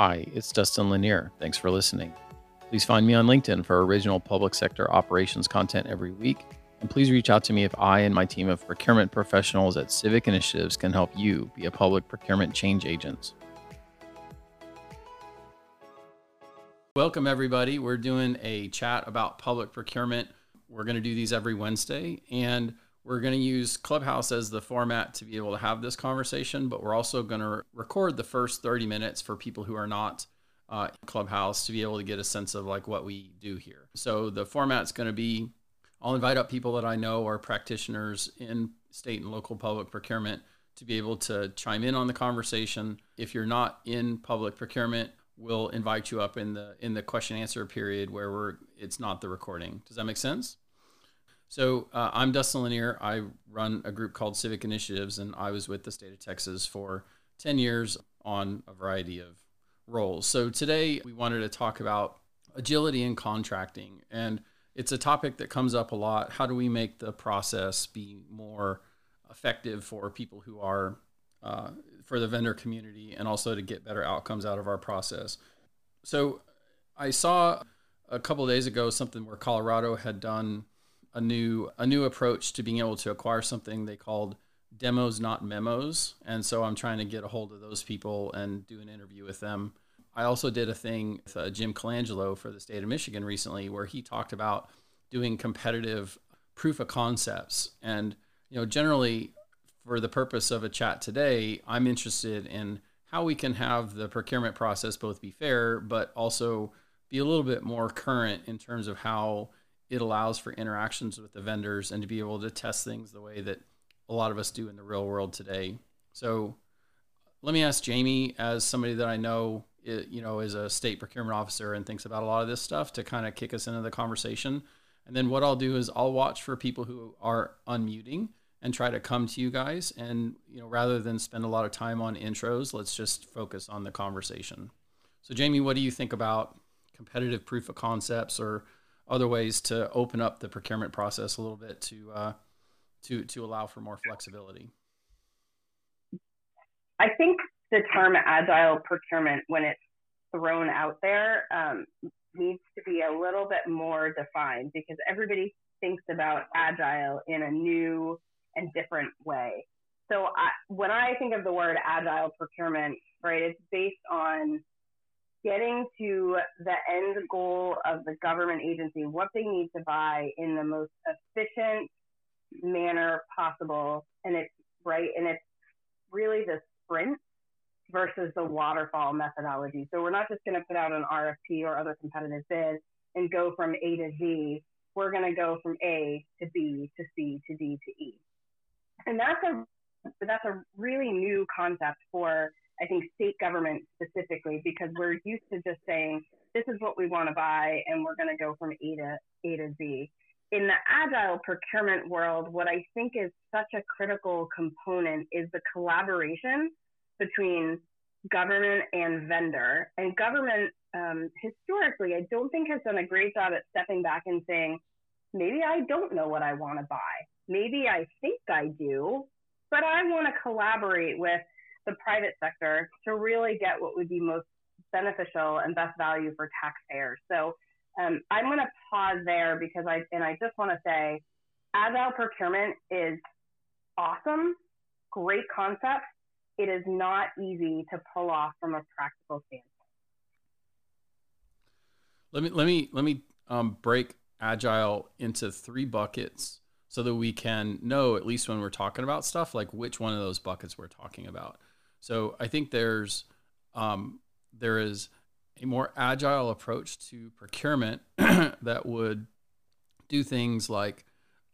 Hi, it's Dustin Lanier. Thanks for listening. Please find me on LinkedIn for original public sector operations content every week. And please reach out to me if I and my team of procurement professionals at Civic Initiatives can help you be a public procurement change agent. Welcome, everybody. We're doing a chat about public procurement. We're going to do these every Wednesday, and we're going to use Clubhouse as the format to be able to have this conversation, but we're also going to record the first 30 minutes for people who are not Clubhouse to be able to get a sense of like what we do here. So the format's going to be, I'll invite up people that I know are practitioners in state and local public procurement to be able to chime in on the conversation. If you're not in public procurement, we'll invite you up in the question and answer period where it's not the recording. Does that make sense? So I'm Dustin Lanier. I run a group called Civic Initiatives, and I was with the state of Texas for 10 years on a variety of roles. So today we wanted to talk about agility in contracting, and it's a topic that comes up a lot. How do we make the process be more effective for people who are, for the vendor community, and also to get better outcomes out of our process? So I saw a couple of days ago something where Colorado had done a new approach to being able to acquire something they called demos, not memos. And so I'm trying to get a hold of those people and do an interview with them. I also did a thing with Jim Colangelo for the state of Michigan recently, where he talked about doing competitive proof of concepts. And, generally for the purpose of a chat today, I'm interested in how we can have the procurement process both be fair, but also be a little bit more current in terms of how it allows for interactions with the vendors and to be able to test things the way that a lot of us do in the real world today. So let me ask Jamie, as somebody that I know, is a state procurement officer and thinks about a lot of this stuff, to kind of kick us into the conversation. And then what I'll do is I'll watch for people who are unmuting and try to come to you guys. And, rather than spend a lot of time on intros, let's just focus on the conversation. So Jamie, what do you think about competitive proof of concepts or other ways to open up the procurement process a little bit to allow for more flexibility? I think the term agile procurement, when it's thrown out there, needs to be a little bit more defined, because everybody thinks about agile in a new and different way. So when I think of the word agile procurement, right, it's based on getting to the end goal of the government agency, what they need to buy in the most efficient manner possible. And it's right. And it's really the sprint versus the waterfall methodology. So we're not just going to put out an RFP or other competitive bid and go from A to Z. We're going to go from A to B to C to D to E. And that's a really new concept for, I think, state government specifically, because we're used to just saying, this is what we want to buy, and we're going to go from A to Z. In the agile procurement world, what I think is such a critical component is the collaboration between government and vendor. And government, historically, I don't think has done a great job at stepping back and saying, maybe I don't know what I want to buy. Maybe I think I do, but I want to collaborate with the private sector to really get what would be most beneficial and best value for taxpayers. So I'm going to pause there, because I just want to say agile procurement is awesome, great concept. It is not easy to pull off from a practical standpoint. Let me break agile into three buckets so that we can know, at least when we're talking about stuff, like which one of those buckets we're talking about. So I think there is a more agile approach to procurement that would do things like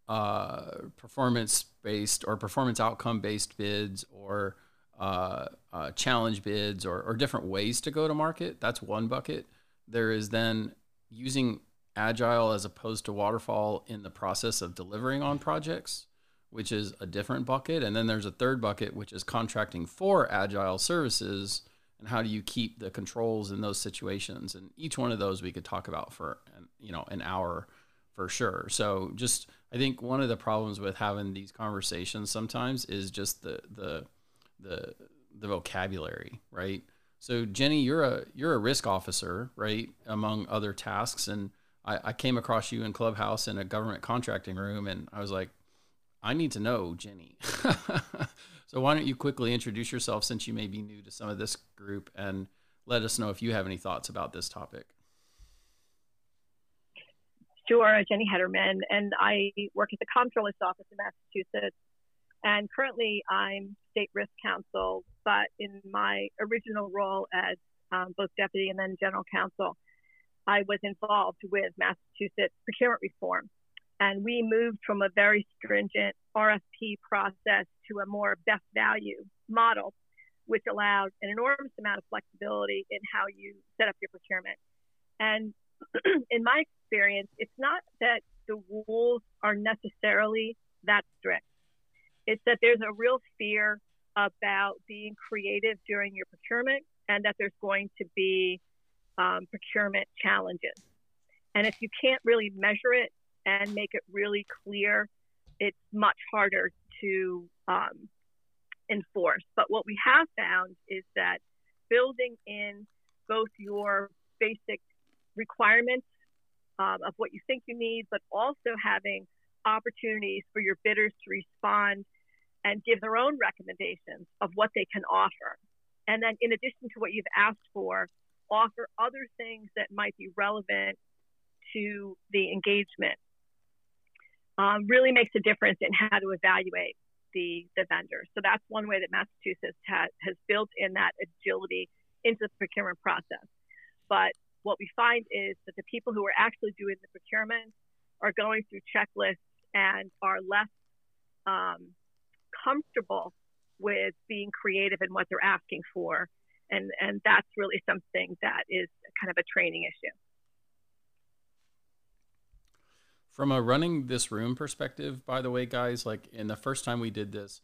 performance-based or performance outcome-based bids, or challenge bids, or different ways to go to market. That's one bucket. There is then using agile as opposed to waterfall in the process of delivering on projects, which is a different bucket. And then there's a third bucket, which is contracting for agile services, and how do you keep the controls in those situations. And each one of those we could talk about for an hour for sure. So just, I think one of the problems with having these conversations sometimes is just the vocabulary, right? So Jenny, you're a risk officer, right? Among other tasks. And I came across you in Clubhouse in a government contracting room, and I was like, I need to know Jenny. So why don't you quickly introduce yourself, since you may be new to some of this group, and let us know if you have any thoughts about this topic. Sure, Jenny Hederman, and I work at the Comptroller's office in Massachusetts. And currently I'm state risk counsel, but in my original role as both deputy and then general counsel, I was involved with Massachusetts procurement reform. And we moved from a very stringent RFP process to a more best value model, which allowed an enormous amount of flexibility in how you set up your procurement. And in my experience, it's not that the rules are necessarily that strict. It's that there's a real fear about being creative during your procurement, and that there's going to be procurement challenges. And if you can't really measure it and make it really clear, it's much harder to enforce. But what we have found is that building in both your basic requirements of what you think you need, but also having opportunities for your bidders to respond and give their own recommendations of what they can offer. And then in addition to what you've asked for, offer other things that might be relevant to the engagement. Really makes a difference in how to evaluate the vendor. So that's one way that Massachusetts has built in that agility into the procurement process. But what we find is that the people who are actually doing the procurement are going through checklists and are less comfortable with being creative in what they're asking for. And that's really something that is kind of a training issue. From a running this room perspective, by the way, guys, like in the first time we did this,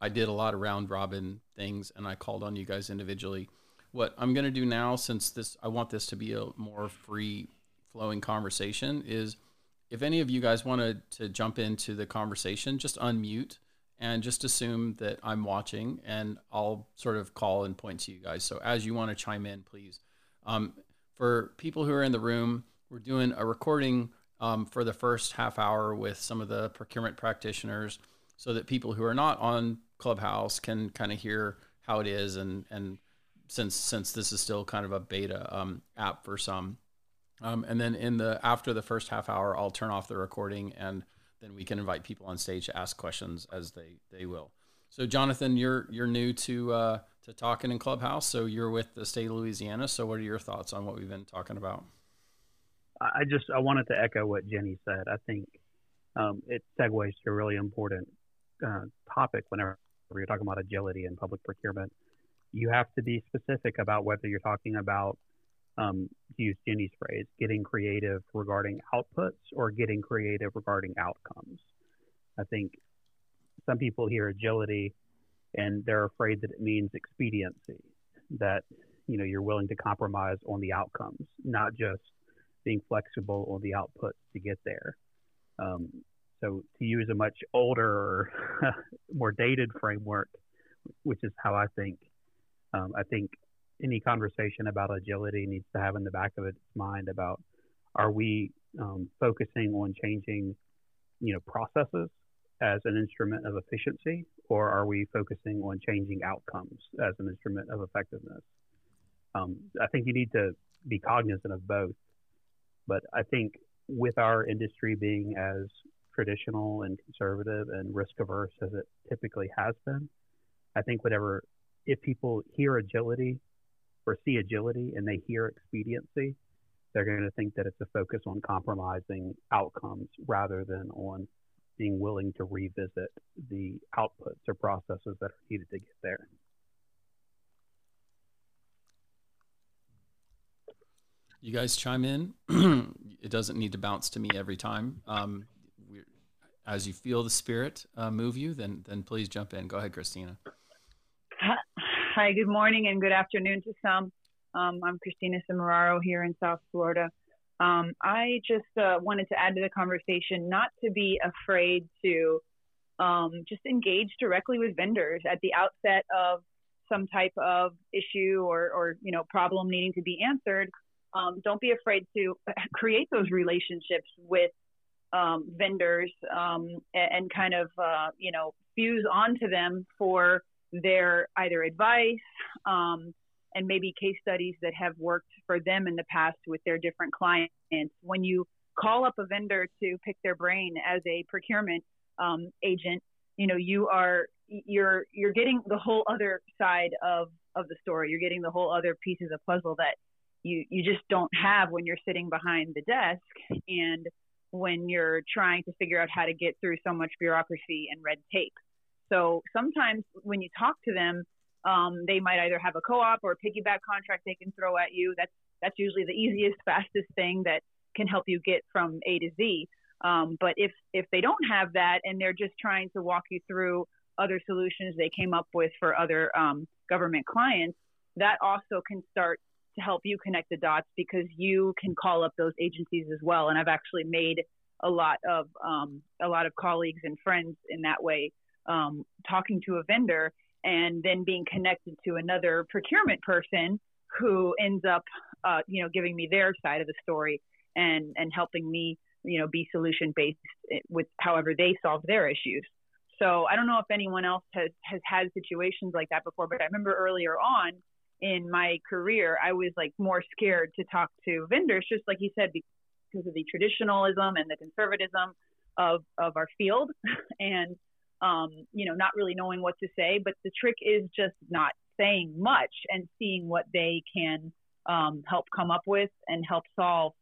I did a lot of round robin things and I called on you guys individually. What I'm going to do now, since this, I want this to be a more free flowing conversation, is if any of you guys wanted to jump into the conversation, just unmute and just assume that I'm watching, and I'll sort of call and point to you guys. So as you want to chime in, please. For people who are in the room, we're doing a recording for the first half hour with some of the procurement practitioners, so that people who are not on Clubhouse can kind of hear how it is. And since this is still kind of a beta app for some, and then after the first half hour, I'll turn off the recording, and then we can invite people on stage to ask questions as they will. So Jonathan, you're new to talking in Clubhouse. So you're with the state of Louisiana. So what are your thoughts on what we've been talking about? I wanted to echo what Jenny said. I think it segues to a really important topic whenever you're talking about agility and public procurement. You have to be specific about whether you're talking about, to use Jenny's phrase, getting creative regarding outputs or getting creative regarding outcomes. I think some people hear agility and they're afraid that it means expediency, that you're willing to compromise on the outcomes, not just being flexible on the outputs to get there. So to use a much older, more dated framework, which is how I think any conversation about agility needs to have in the back of its mind about, are we focusing on changing, processes as an instrument of efficiency, or are we focusing on changing outcomes as an instrument of effectiveness? I think you need to be cognizant of both. But I think with our industry being as traditional and conservative and risk averse as it typically has been, I think if people hear agility or see agility and they hear expediency, they're going to think that it's a focus on compromising outcomes rather than on being willing to revisit the outputs or processes that are needed to get there. You guys chime in. It doesn't need to bounce to me every time. As you feel the spirit move you, then please jump in. Go ahead, Christina. Hi, good morning and good afternoon to some. I'm Christina Simeraro here in South Florida. I just wanted to add to the conversation, not to be afraid to just engage directly with vendors at the outset of some type of issue or you know, problem needing to be answered, don't be afraid to create those relationships with vendors and kind of, you know, fuse onto them for their either advice and maybe case studies that have worked for them in the past with their different clients. When you call up a vendor to pick their brain as a procurement agent, you know, you're getting the whole other side of the story. You're getting the whole other pieces of puzzle that you just don't have when you're sitting behind the desk and when you're trying to figure out how to get through so much bureaucracy and red tape. So sometimes when you talk to them, they might either have a co-op or a piggyback contract they can throw at you. That's usually the easiest, fastest thing that can help you get from A to Z. But if they don't have that and they're just trying to walk you through other solutions they came up with for other government clients, that also can start to help you connect the dots, because you can call up those agencies as well. And I've actually made a lot of colleagues and friends in that way, talking to a vendor and then being connected to another procurement person who ends up, you know, giving me their side of the story and helping me, you know, be solution-based with however they solve their issues. So I don't know if anyone else has had situations like that before, but I remember earlier on in my career, I was like more scared to talk to vendors, just like you said, because of the traditionalism and the conservatism of our field and, you know, not really knowing what to say. But the trick is just not saying much and seeing what they can help come up with and help solve.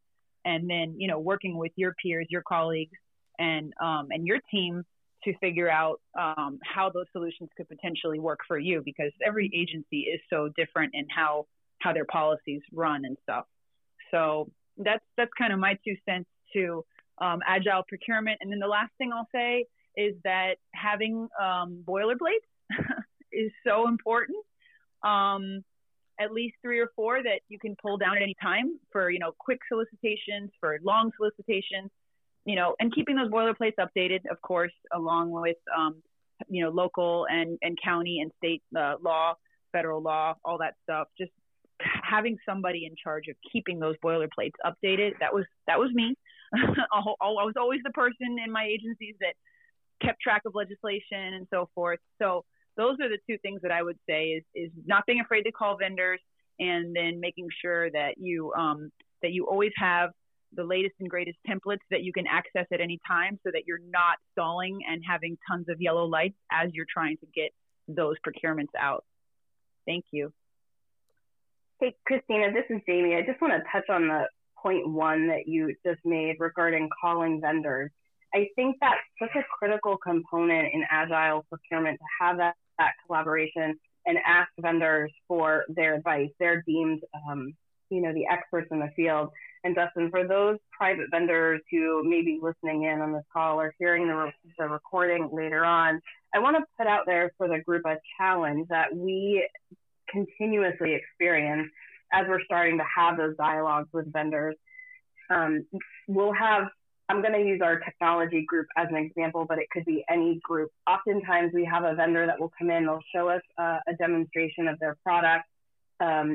And then, you know, working with your peers, your colleagues and your team to figure out how those solutions could potentially work for you, because every agency is so different in how their policies run and stuff. So that's kind of my two cents to agile procurement. And then the last thing I'll say is that having boilerplates is so important. At least 3 or 4 that you can pull down at any time for, you know, quick solicitations, for long solicitations, you know, and keeping those boilerplates updated, of course, along with, you know, local and county and state law, federal law, all that stuff. Just having somebody in charge of keeping those boilerplates updated. That was me. I was always the person in my agencies that kept track of legislation and so forth. So those are the two things that I would say is not being afraid to call vendors, and then making sure that you always have the latest and greatest templates that you can access at any time, so that you're not stalling and having tons of yellow lights as you're trying to get those procurements out. Thank you. Hey, Christina, this is Jamie. I just want to touch on the point 1 that you just made regarding calling vendors. I think that's such a critical component in agile procurement, to have that collaboration and ask vendors for their advice. They're deemed, you know, the experts in the field. And Dustin, for those private vendors who may be listening in on this call or hearing the recording later on, I want to put out there for the group a challenge that we continuously experience as we're starting to have those dialogues with vendors. I'm going to use our technology group as an example, but it could be any group. Oftentimes we have a vendor that will come in, they'll show us a demonstration of their product.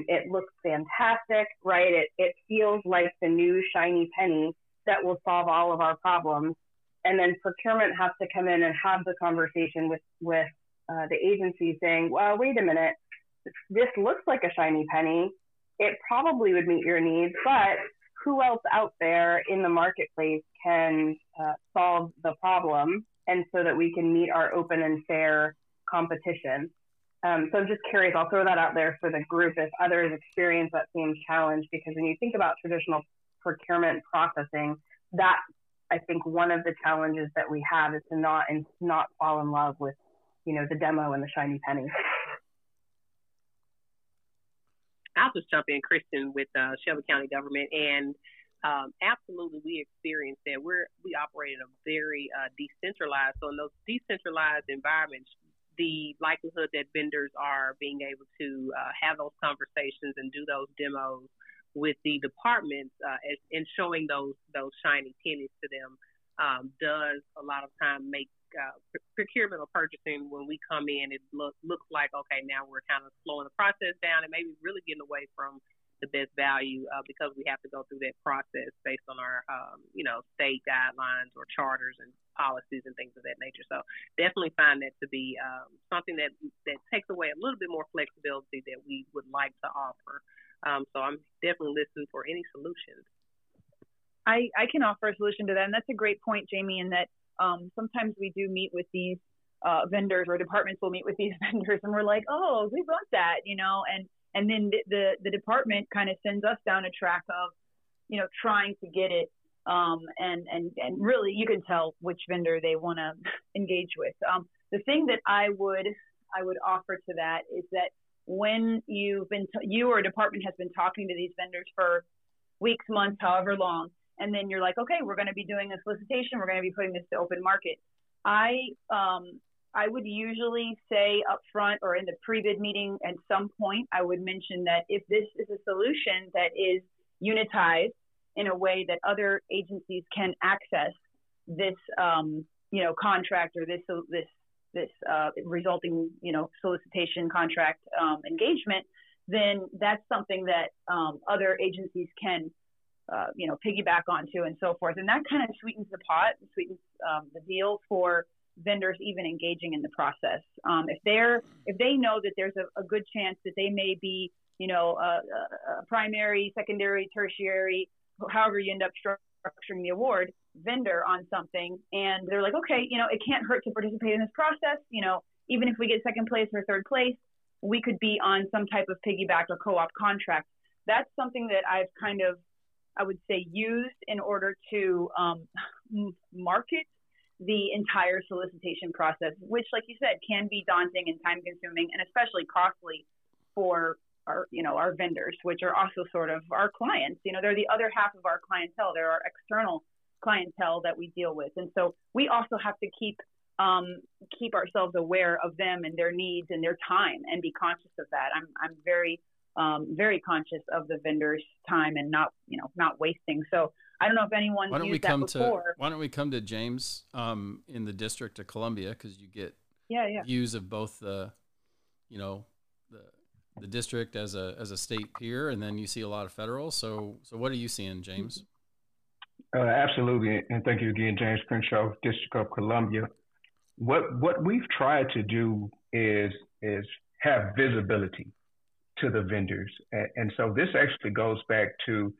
It looks fantastic, right? It feels like the new shiny penny that will solve all of our problems. And then procurement has to come in and have the conversation with the agency saying, well, wait a minute, this looks like a shiny penny. It probably would meet your needs, but who else out there in the marketplace can solve the problem, and so that we can meet our open and fair competition. So I'm just curious, I'll throw that out there for the group if others experience that same challenge, because when you think about traditional procurement processing, that I think one of the challenges that we have is to not fall in love with, you know, the demo and the shiny penny. I'll just jump in, Kristen, with Shelby County government, and absolutely we experience that. We operate in a very decentralized, so in those decentralized environments, the likelihood that vendors are being able to have those conversations and do those demos with the departments and showing those shiny pennies to them does a lot of time make procurement or purchasing, when we come in, it looks like, okay, now we're kind of slowing the process down and maybe really getting away from the best value because we have to go through that process based on our, state guidelines or charters and policies and things of that nature. So definitely find that to be something that takes away a little bit more flexibility that we would like to offer. So I'm definitely listening for any solutions. I can offer a solution to that. And that's a great point, Jamie, in that sometimes we do meet with these vendors, or departments will meet with these vendors, and we're like, oh, we want that, And then the department kind of sends us down a track of, trying to get it. And really, you can tell which vendor they want to engage with. The thing that I would offer to that is that when you or a department has been talking to these vendors for weeks, months, however long, and then you're like, okay, we're going to be doing a solicitation. We're going to be putting this to open market. I would usually say up front or in the pre-bid meeting at some point, I would mention that if this is a solution that is unitized in a way that other agencies can access this, contract or this resulting, solicitation contract engagement, then that's something that other agencies can, piggyback onto and so forth. And that kind of sweetens the pot, sweetens the deal for vendors even engaging in the process. If they know that there's a good chance that they may be, a primary, secondary, tertiary, however you end up structuring the award, vendor on something, and they're like, okay, it can't hurt to participate in this process. Even if we get second place or third place, we could be on some type of piggyback or co-op contract. That's something that I've kind of, I would say, used in order to market the entire solicitation process, which, like you said, can be daunting and time consuming and especially costly for our, our vendors, which are also sort of our clients. They're the other half of our clientele. They're our external clientele that we deal with. And so we also have to keep ourselves aware of them and their needs and their time and be conscious of that. I'm very, very conscious of the vendor's time and not using. So I don't know if anyone's used that before. Why don't we come to James in the District of Columbia, because you get views of both the, the district as a state peer, and then you see a lot of federal. So what are you seeing, James? Absolutely, and thank you again, James Crenshaw, District of Columbia. What we've tried to do is have visibility to the vendors, and so this actually goes back to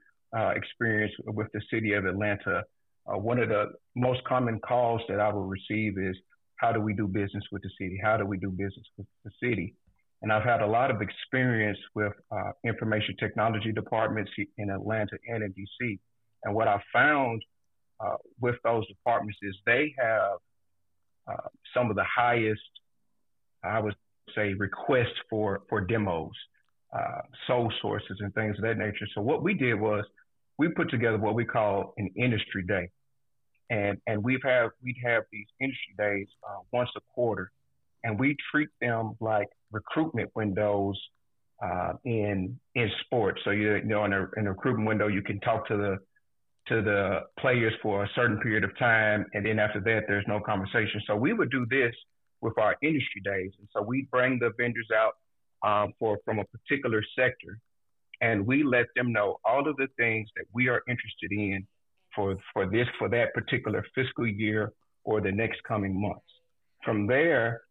experience with the city of Atlanta. One of the most common calls that I will receive is, how do we do business with the city? How do we do business with the city? And I've had a lot of experience with information technology departments in Atlanta and in DC. And what I found with those departments is they have some of the highest, I would say, requests for demos, sole sources and things of that nature. So what we did was we put together what we call an industry day, and we'd have these industry days once a quarter, and we treat them like recruitment windows in sports. So in a recruitment window, you can talk to the players for a certain period of time, and then after that, there's no conversation. So we would do this with our industry days, and so we bring the vendors out from a particular sector, and we let them know all of the things that we are interested in for that particular fiscal year or the next coming months. From there,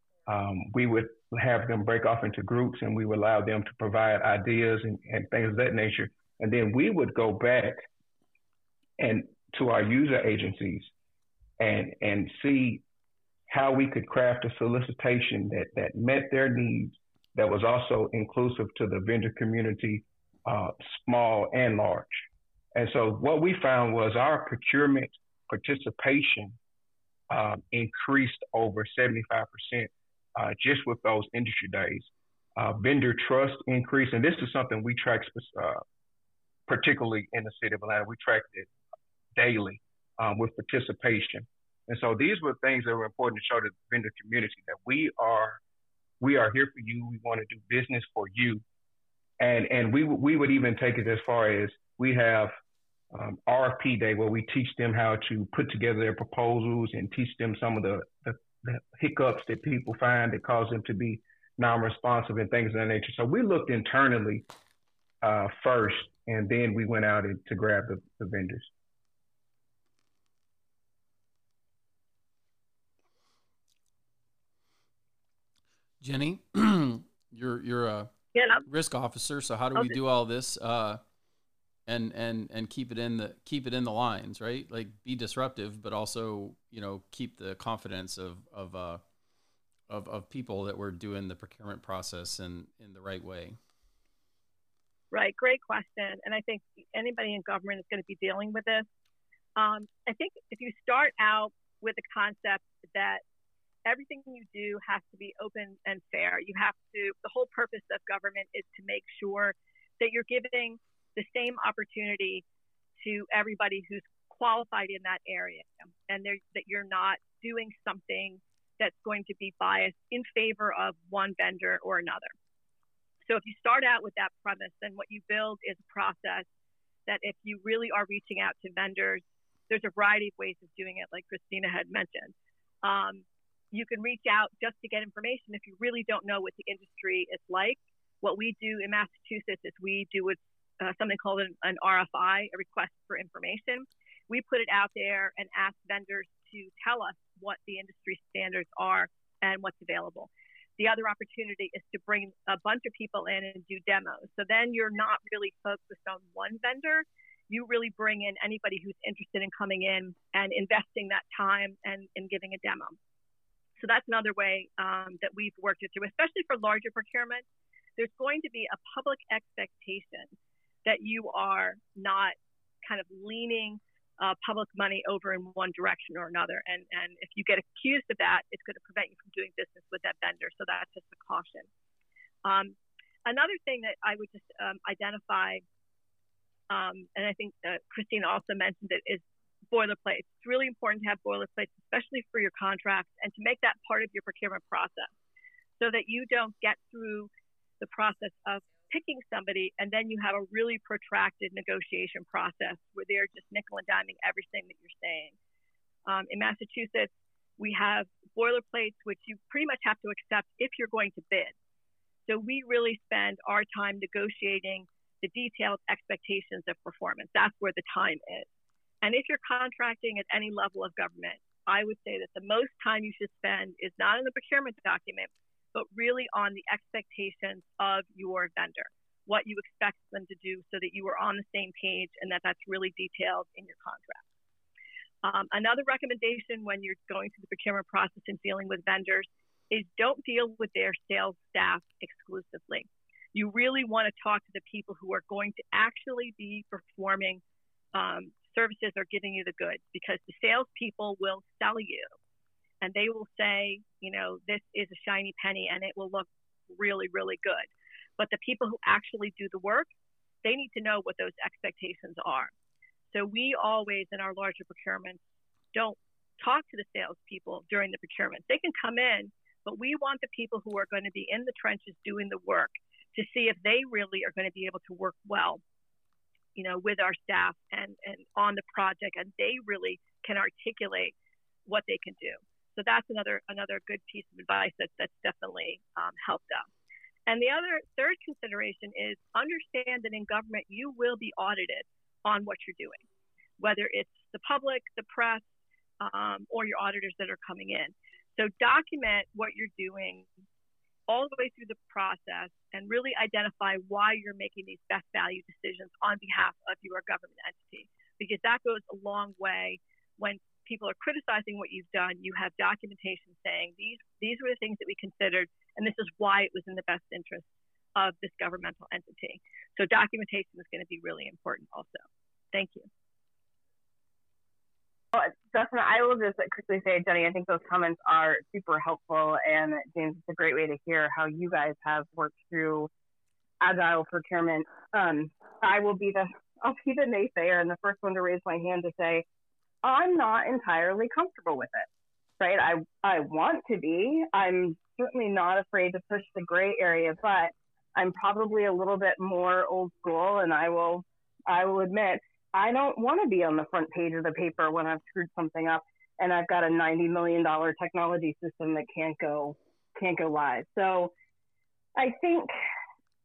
we would have them break off into groups, and we would allow them to provide ideas and things of that nature. And then we would go back and to our user agencies and see how we could craft a solicitation that met their needs, that was also inclusive to the vendor community, small and large. And so what we found was our procurement participation increased over 75% just with those industry days. Vendor trust increased, and this is something we track particularly in the city of Atlanta. We tracked it daily with participation. And so these were things that were important to show to the vendor community that we are here for you. We want to do business for you. And we would even take it as far as we have RFP Day, where we teach them how to put together their proposals and teach them some of the hiccups that people find that cause them to be non-responsive and things of that nature. So we looked internally first, and then we went out to grab the vendors. Jenny, you're a risk officer, so how do we do all this and keep it in the lines, right? Like, be disruptive, but also, you know, keep the confidence of people that we're doing the procurement process in the right way. Right, great question. And I think anybody in government is going to be dealing with this. I think if you start out with the concept that everything you do has to be open and fair. You have to, the whole purpose of government is to make sure that you're giving the same opportunity to everybody who's qualified in that area, and that you're not doing something that's going to be biased in favor of one vendor or another. So if you start out with that premise, then what you build is a process that if you really are reaching out to vendors, there's a variety of ways of doing it, like Christina had mentioned. You can reach out just to get information if you really don't know what the industry is like. What we do in Massachusetts is we do something called an RFI, a request for information. We put it out there and ask vendors to tell us what the industry standards are and what's available. The other opportunity is to bring a bunch of people in and do demos. So then you're not really focused on one vendor. You really bring in anybody who's interested in coming in and investing that time and giving a demo. So that's another way that we've worked it through, especially for larger procurement. There's going to be a public expectation that you are not kind of leaning public money over in one direction or another. And if you get accused of that, it's going to prevent you from doing business with that vendor. So that's just a caution. Another thing that I would just identify, and I think Christina also mentioned it, is boilerplates. It's really important to have boilerplates, especially for your contracts, and to make that part of your procurement process so that you don't get through the process of picking somebody and then you have a really protracted negotiation process where they're just nickel and diming everything that you're saying. In Massachusetts, we have boilerplates, which you pretty much have to accept if you're going to bid. So we really spend our time negotiating the detailed expectations of performance. That's where the time is. And if you're contracting at any level of government, I would say that the most time you should spend is not in the procurement document, but really on the expectations of your vendor, what you expect them to do so that you are on the same page and that that's really detailed in your contract. Another recommendation when you're going through the procurement process and dealing with vendors is don't deal with their sales staff exclusively. You really want to talk to the people who are going to actually be performing services are giving you the goods, because the salespeople will sell you and they will say, you know, this is a shiny penny and it will look really, really good. But the people who actually do the work, they need to know what those expectations are. So we always, in our larger procurements, don't talk to the salespeople during the procurement. They can come in, but we want the people who are going to be in the trenches doing the work to see if they really are going to be able to work well, you know, with our staff and on the project, and they really can articulate what they can do. So that's another good piece of advice that's definitely helped us. And the third consideration is understand that in government, you will be audited on what you're doing, whether it's the public, the press, or your auditors that are coming in. So document what you're doing all the way through the process and really identify why you're making these best value decisions on behalf of your government entity, because that goes a long way. When people are criticizing what you've done, you have documentation saying these were the things that we considered and this is why it was in the best interest of this governmental entity. So documentation is going to be really important also. Thank you. Well, Dustin, I will just quickly say, Jenny, I think those comments are super helpful, and James, it's a great way to hear how you guys have worked through agile procurement. I'll be the naysayer and the first one to raise my hand to say I'm not entirely comfortable with it, right? I want to be. I'm certainly not afraid to push the gray area, but I'm probably a little bit more old school, and I will admit I don't want to be on the front page of the paper when I've screwed something up and I've got a $90 million technology system that can't go live. So I think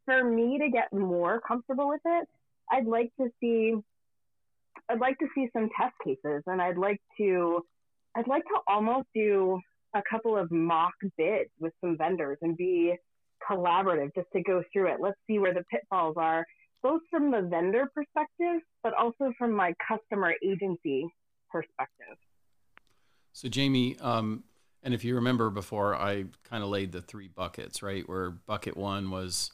for me to get more comfortable with it, I'd like to see some test cases, and I'd like to almost do a couple of mock bids with some vendors and be collaborative just to go through it. Let's see where the pitfalls are, both from the vendor perspective, but also from my customer agency perspective. So Jamie, and if you remember before, I kind of laid the three buckets, right? Where bucket one was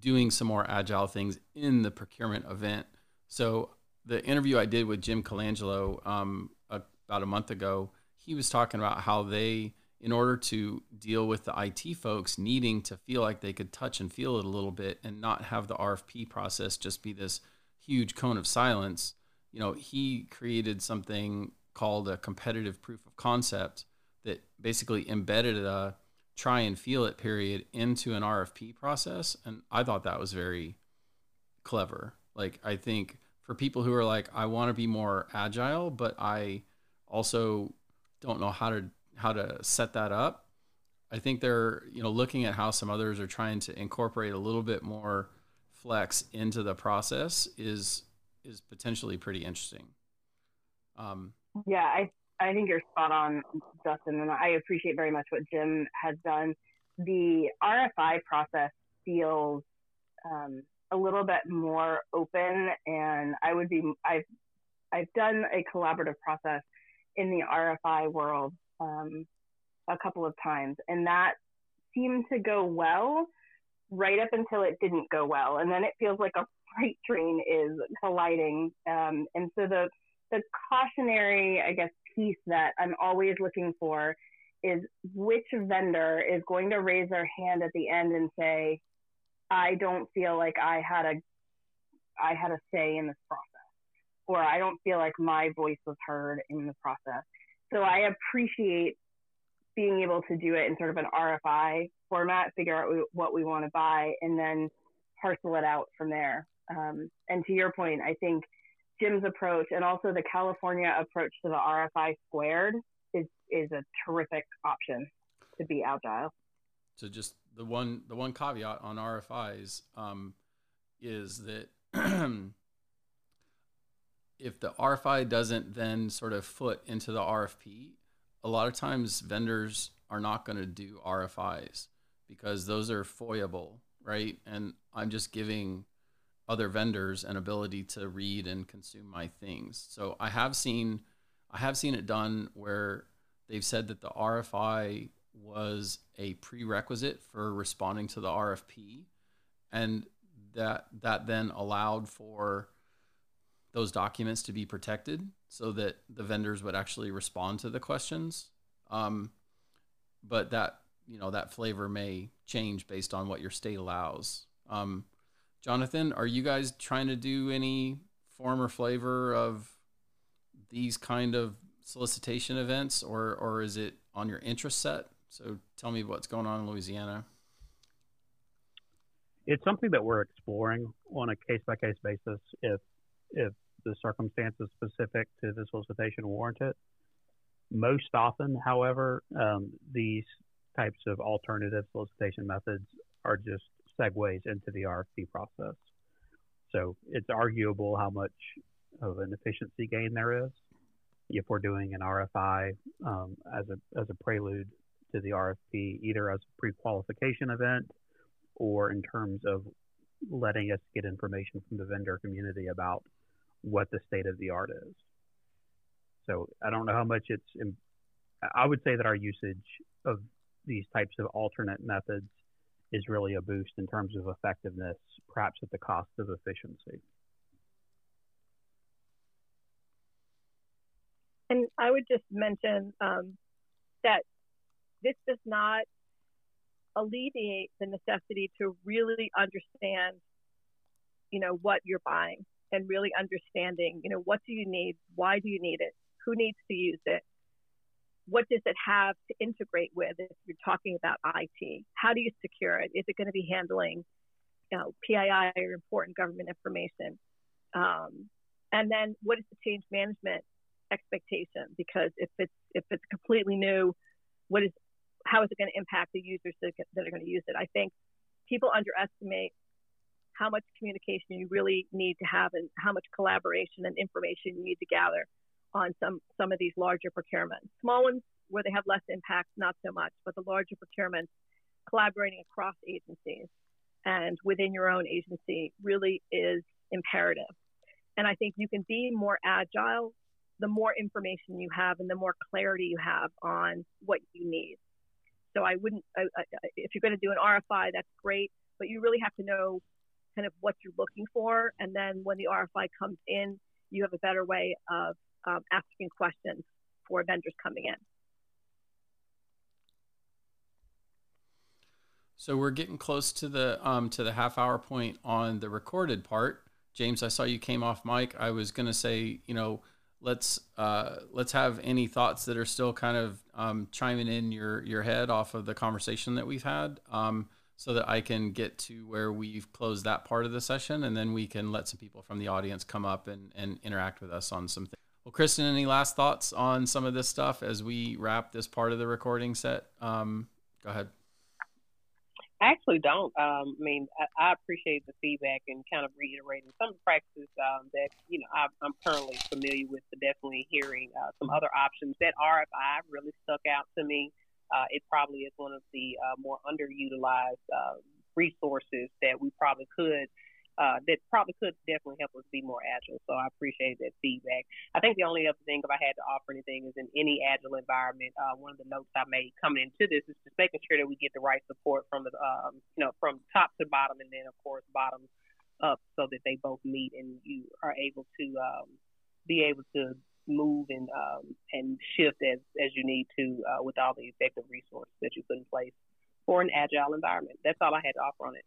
doing some more agile things in the procurement event. So the interview I did with Jim Colangelo about a month ago, he was talking about how they, in order to deal with the IT folks needing to feel like they could touch and feel it a little bit and not have the RFP process just be this huge cone of silence, you know, he created something called a competitive proof of concept that basically embedded a try and feel it period into an RFP process. And I thought that was very clever. Like, I think for people who are like, I want to be more agile, but I also don't know how to set that up. I think they're, you know, looking at how some others are trying to incorporate a little bit more flex into the process is potentially pretty interesting. Yeah, I think you're spot on, Dustin, and I appreciate very much what Jim has done. The RFI process feels a little bit more open, and I've done a collaborative process in the RFI world a couple of times, and that seemed to go well right up until it didn't go well, and then it feels like a freight train is colliding, and so the cautionary, I guess, piece that I'm always looking for is which vendor is going to raise their hand at the end and say, I don't feel like I had a say in this process, or I don't feel like my voice was heard in the process. So I appreciate being able to do it in sort of an RFI format, figure out what we want to buy, and then parcel it out from there. And to your point, I think Jim's approach and also the California approach to the RFI squared is a terrific option to be agile. So just the one caveat on RFIs is that if the RFI doesn't then sort of foot into the RFP, a lot of times vendors are not going to do RFIs because those are foiable, right? And I'm just giving other vendors an ability to read and consume my things. So I have seen it done where they've said that the RFI was a prerequisite for responding to the RFP, and that then allowed for those documents to be protected so that the vendors would actually respond to the questions. But that, you know, that flavor may change based on what your state allows. Jonathan, are you guys trying to do any form or flavor of these kind of solicitation events, or is it on your interest set? So tell me what's going on in Louisiana. It's something that we're exploring on a case-by-case basis if the circumstances specific to the solicitation warrant it. Most often, however, these types of alternative solicitation methods are just segues into the RFP process. So it's arguable how much of an efficiency gain there is if we're doing an RFI as a prelude to the RFP, either as a pre-qualification event or in terms of letting us get information from the vendor community about what the state of the art is. So I don't know how much I would say that our usage of these types of alternate methods is really a boost in terms of effectiveness, perhaps at the cost of efficiency. And I would just mention that this does not alleviate the necessity to really understand, you know, what you're buying and really understanding, you know, what do you need? Why do you need it? Who needs to use it? What does it have to integrate with if you're talking about IT? How do you secure it? Is it going to be handling, you know, PII or important government information? And then what is the change management expectation? Because if it's completely new, how is it going to impact the users that are going to use it? I think people underestimate how much communication you really need to have and how much collaboration and information you need to gather on some of these larger procurements. Small ones where they have less impact, not so much, but the larger procurements, collaborating across agencies and within your own agency really is imperative. And I think you can be more agile the more information you have and the more clarity you have on what you need. So if you're going to do an RFI, that's great, but you really have to know kind of what you're looking for. And then when the RFI comes in, you have a better way of asking questions for vendors coming in. So we're getting close to the half hour point on the recorded part. James, I saw you came off mic. I was going to say, you know, let's have any thoughts that are still kind of chiming in your head off of the conversation that we've had, so that I can get to where we've closed that part of the session, and then we can let some people from the audience come up and interact with us on some things. Well, Kristen, any last thoughts on some of this stuff as we wrap this part of the recording set? Go ahead. I actually don't. I mean, I appreciate the feedback and kind of reiterating some practices that, you know, I'm currently familiar with, but definitely hearing some other options. That RFI really stuck out to me. It probably is one of the more underutilized resources that we probably could definitely help us be more agile. So I appreciate that feedback. I think the only other thing, if I had to offer anything, is in any agile environment, one of the notes I made coming into this is just making sure that we get the right support from the, you know, from top to bottom, and then of course bottom up, so that they both meet and you are able to be able to move and shift as you need to with all the effective resources that you put in place for an agile environment. That's all I had to offer on it.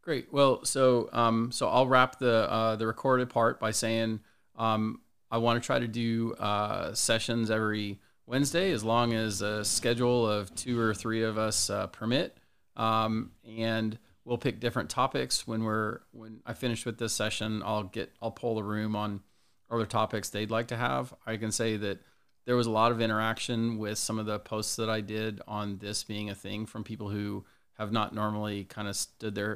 Great. Well, so I'll wrap the recorded part by saying I want to try to do sessions every Wednesday, as long as a schedule of 2 or 3 of us permit, and we'll pick different topics. When I finish with this session, I'll poll the room on other topics they'd like to have. I can say that there was a lot of interaction with some of the posts that I did on this being a thing from people who have not normally kind of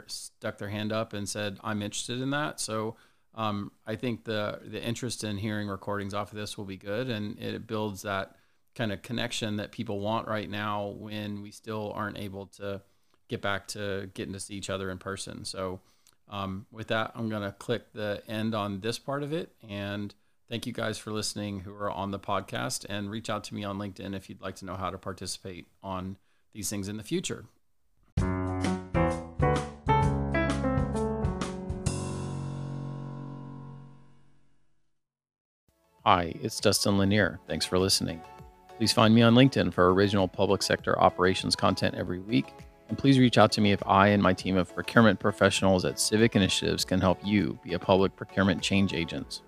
stuck their hand up and said, I'm interested in that. So I think the interest in hearing recordings off of this will be good. And it builds that kind of connection that people want right now when we still aren't able to get back to getting to see each other in person. So with that, I'm going to click the end on this part of it. And thank you guys for listening who are on the podcast, and reach out to me on LinkedIn if you'd like to know how to participate on these things in the future. Hi, it's Dustin Lanier. Thanks for listening. Please find me on LinkedIn for original public sector operations content every week. And please reach out to me if I and my team of procurement professionals at Civic Initiatives can help you be a public procurement change agent.